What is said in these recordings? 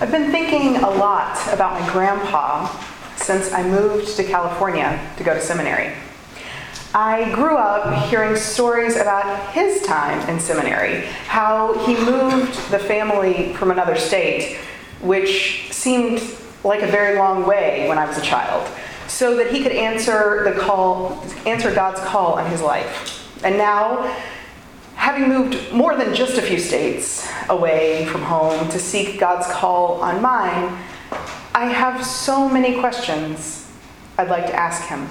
I've been thinking a lot about my grandpa since I moved to California to go to seminary. I grew up hearing stories about his time in seminary, how he moved the family from another state, which seemed like a very long way when I was a child, so that he could answer God's call on his life. And now, having moved more than just a few states away from home to seek God's call on mine, I have so many questions I'd like to ask him.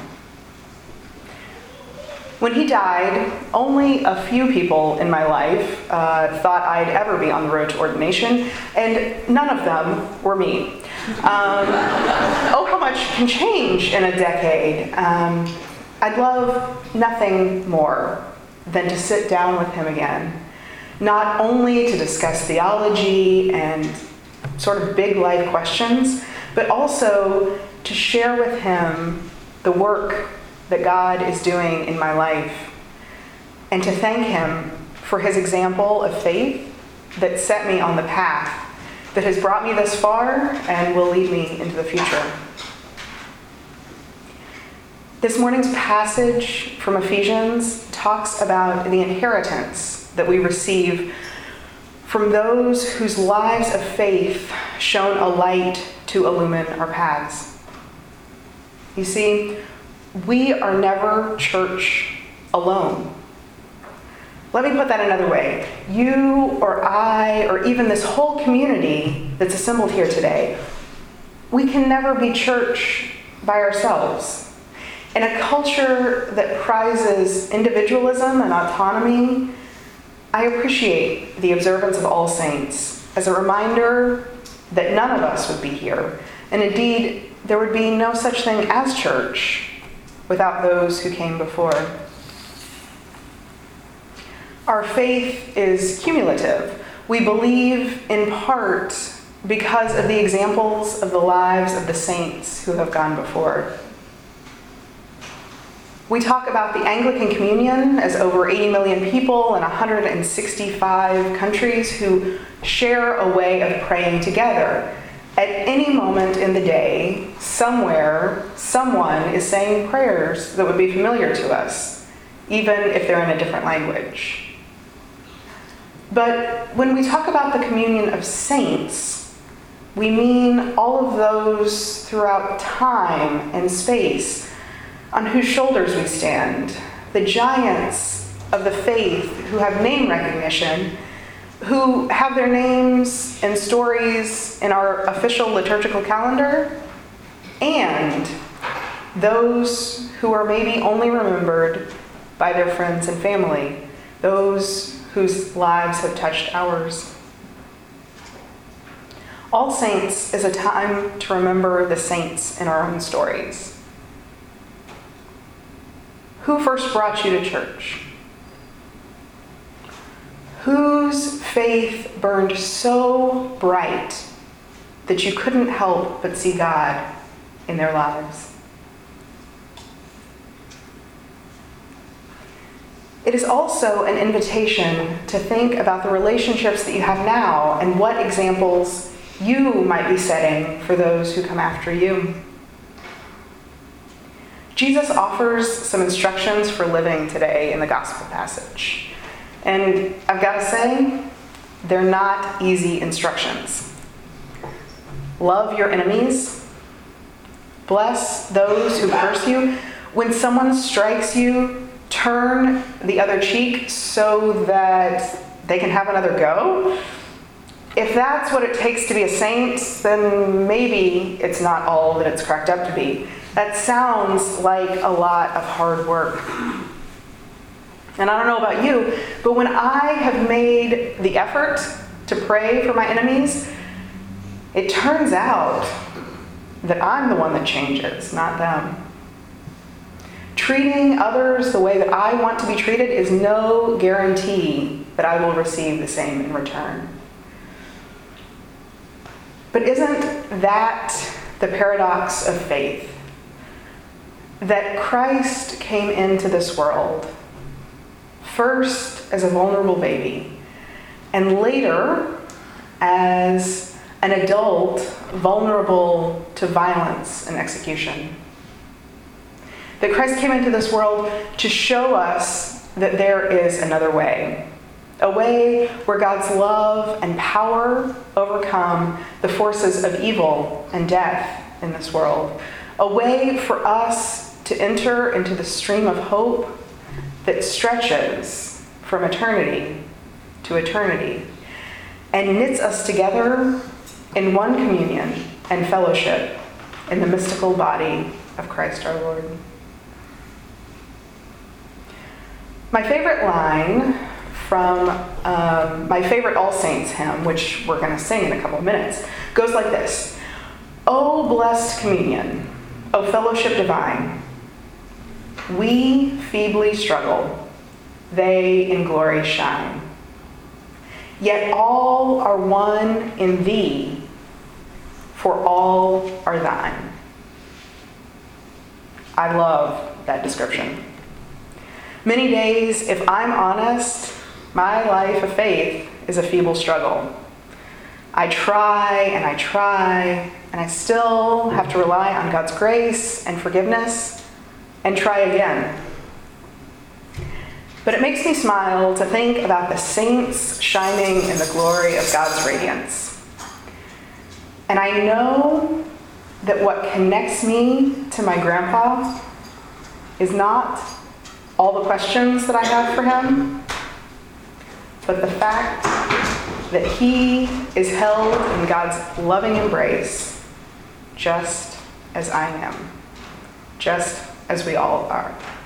When he died, only a few people in my life thought I'd ever be on the road to ordination, and none of them were me. How much can change in a decade. I'd love nothing more than to sit down with him again, not only to discuss theology and sort of big life questions, but also to share with him the work that God is doing in my life, and to thank him for his example of faith that set me on the path that has brought me this far and will lead me into the future. This morning's passage from Ephesians talks about the inheritance that we receive from those whose lives of faith shone a light to illumine our paths. You see, we are never church alone. Let me put that another way. You or I, or even this whole community that's assembled here today, we can never be church by ourselves. In a culture that prizes individualism and autonomy, I appreciate the observance of All Saints as a reminder that none of us would be here. And indeed, there would be no such thing as church without those who came before. Our faith is cumulative. We believe in part because of the examples of the lives of the saints who have gone before. We talk about the Anglican Communion as over 80 million people in 165 countries who share a way of praying together. At any moment in the day, somewhere, someone is saying prayers that would be familiar to us, even if they're in a different language. But when we talk about the communion of saints, we mean all of those throughout time and space on whose shoulders we stand, the giants of the faith who have name recognition, who have their names and stories in our official liturgical calendar, and those who are maybe only remembered by their friends and family, those whose lives have touched ours. All Saints is a time to remember the saints in our own stories. Who first brought you to church? Whose faith burned so bright that you couldn't help but see God in their lives? It is also an invitation to think about the relationships that you have now and what examples you might be setting for those who come after you. Jesus offers some instructions for living today in the gospel passage. And I've got to say, they're not easy instructions. Love your enemies. Bless those who curse you. When someone strikes you, turn the other cheek so that they can have another go. If that's what it takes to be a saint, then maybe it's not all that it's cracked up to be. That sounds like a lot of hard work. And I don't know about you, but when I have made the effort to pray for my enemies, it turns out that I'm the one that changes, not them. Treating others the way that I want to be treated is no guarantee that I will receive the same in return. But isn't that the paradox of faith? That Christ came into this world first as a vulnerable baby, and later as an adult vulnerable to violence and execution. That Christ came into this world to show us that there is another way, a way where God's love and power overcome the forces of evil and death in this world, a way for us to enter into the stream of hope that stretches from eternity to eternity and knits us together in one communion and fellowship in the mystical body of Christ our Lord. My favorite line from my favorite All Saints hymn, which we're going to sing in a couple of minutes, goes like this. O blessed communion, O fellowship divine, we feebly struggle, they in glory shine. Yet all are one in thee, for all are thine. I love that description. Many days, if I'm honest, my life of faith is a feeble struggle. I try, and I still have to rely on God's grace and forgiveness and try again. But it makes me smile to think about the saints shining in the glory of God's radiance. And I know that what connects me to my grandpa is not all the questions that I have for him, but the fact that he is held in God's loving embrace just as I am, just as we all are.